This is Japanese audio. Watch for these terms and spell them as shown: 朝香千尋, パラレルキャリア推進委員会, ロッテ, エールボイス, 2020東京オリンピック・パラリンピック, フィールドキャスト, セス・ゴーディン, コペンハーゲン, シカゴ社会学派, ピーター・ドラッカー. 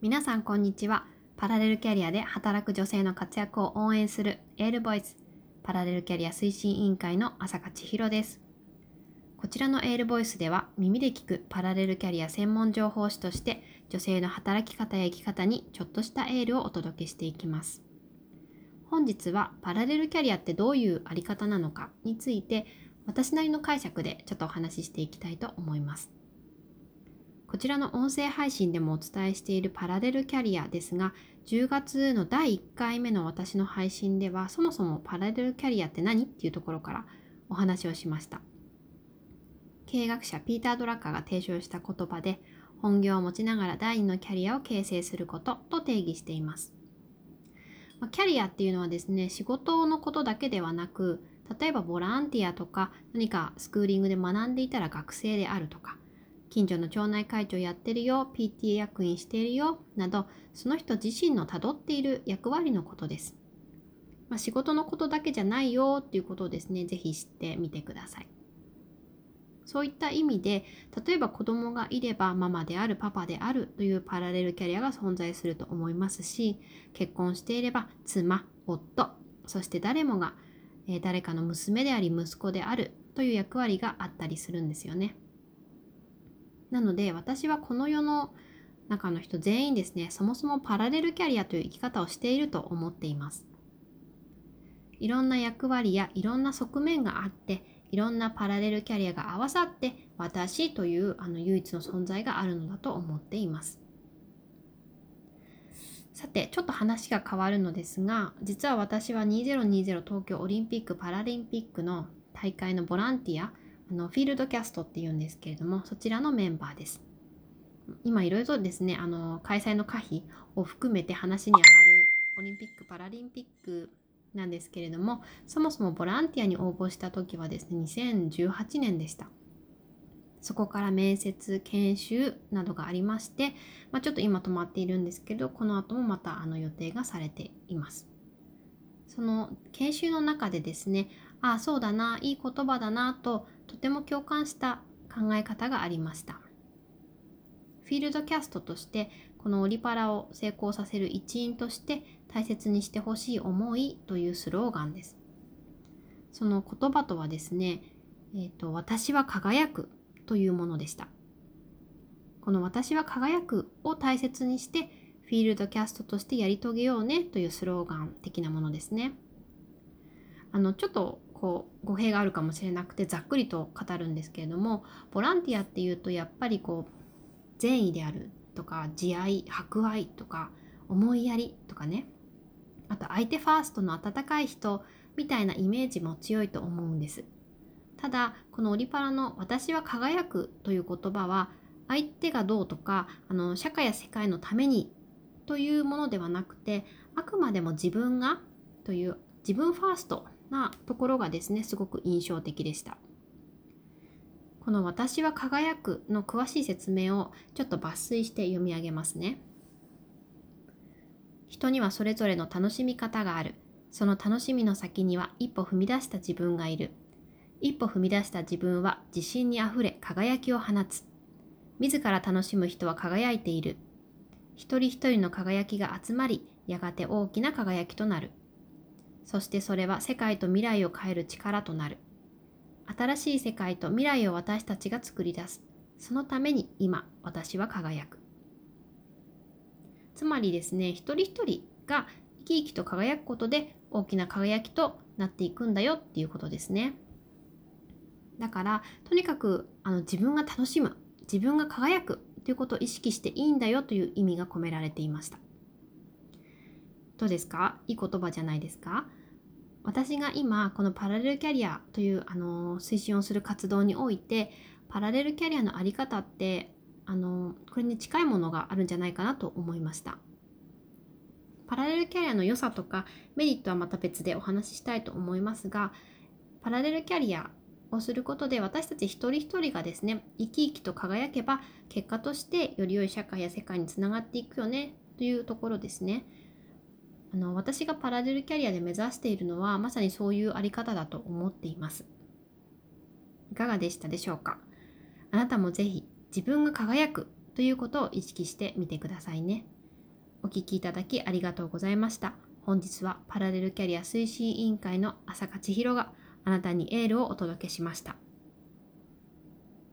皆さんこんにちは。パラレルキャリアで働く女性の活躍を応援するエールボイスパラレルキャリア推進委員会の朝香千尋です。こちらのエールボイスでは、耳で聞くパラレルキャリア専門情報誌として、女性の働き方や生き方にちょっとしたエールをお届けしていきます。本日はパラレルキャリアってどういうあり方なのかについて、私なりの解釈でちょっとお話ししていきたいと思います。こちらの音声配信でもお伝えしているパラレルキャリアですが、10月の第1回目の私の配信では、そもそもパラレルキャリアって何っていうところからお話をしました。経営学者ピーター・ドラッカーが提唱した言葉で、本業を持ちながら第2のキャリアを形成することと定義しています。キャリアっていうのはですね、仕事のことだけではなく、例えばボランティアとか、何かスクーリングで学んでいたら学生であるとか、近所の町内会長やってるよ、PTA 役員しているよ、など、その人自身のたどっている役割のことです。仕事のことだけじゃないよっていうことをですね、ぜひ知ってみてください。そういった意味で、例えば子供がいればママである、パパであるというパラレルキャリアが存在すると思いますし、結婚していれば妻、夫、そして誰もが誰かの娘であり息子であるという役割があったりするんですよね。なので、私はこの世の中の人全員ですね、そもそもパラレルキャリアという生き方をしていると思っています。いろんな役割やいろんな側面があって、いろんなパラレルキャリアが合わさって、私という唯一の存在があるのだと思っています。さて、ちょっと話が変わるのですが、実は私は2020東京オリンピック・パラリンピックの大会のボランティア、フィールドキャストっていうんですけれども、そちらのメンバーです。今いろいろですね、開催の可否を含めて話に上がるオリンピック・パラリンピックなんですけれども、そもそもボランティアに応募した時はですね、2018年でした。そこから面接、研修などがありまして、ちょっと今止まっているんですけど、この後もまた予定がされています。その研修の中でですね、あ、そうだな、いい言葉だなととても共感した考え方がありました。フィールドキャストとして、このオリパラを成功させる一員として大切にしてほしい思いというスローガンです。その言葉とはですね、私は輝くというものでした。この私は輝くを大切にして、フィールドキャストとしてやり遂げようねというスローガン的なものですね。ちょっと語弊があるかもしれなくて、ざっくりと語るんですけれども、ボランティアっていうとやっぱり善意であるとか、慈愛、博愛とか、思いやりとかね、あと相手ファーストの温かい人みたいなイメージも強いと思うんです。ただ、このオリパラの私は輝くという言葉は、相手がどうとか、社会や世界のためにというものではなくて、あくまでも自分がという、自分ファーストなところがですね、すごく印象的でした。この私は輝くの詳しい説明をちょっと抜粋して読み上げますね。人にはそれぞれの楽しみ方がある。その楽しみの先には一歩踏み出した自分がいる。一歩踏み出した自分は自信にあふれ輝きを放つ。自ら楽しむ人は輝いている。一人一人の輝きが集まり、やがて大きな輝きとなる。そしてそれは世界と未来を変える力となる。新しい世界と未来を私たちが作り出す。そのために今、私は輝く。つまりですね、一人一人が生き生きと輝くことで大きな輝きとなっていくんだよっていうことですね。だから、とにかく自分が楽しむ、自分が輝くということを意識していいんだよという意味が込められていました。どうですか？いい言葉じゃないですか？私が今このパラレルキャリアという推進をする活動において、パラレルキャリアのあり方ってこれに近いものがあるんじゃないかなと思いました。パラレルキャリアの良さとかメリットはまた別でお話ししたいと思いますが、パラレルキャリアをすることで、私たち一人一人がですね、生き生きと輝けば、結果としてより良い社会や世界につながっていくよねというところですね。私がパラレルキャリアで目指しているのは、まさにそういうあり方だと思っています。いかがでしたでしょうか？あなたもぜひ自分が輝くということを意識してみてくださいね。お聞きいただきありがとうございました。本日はパラレルキャリア推進委員会の朝香千尋があなたにエールをお届けしました。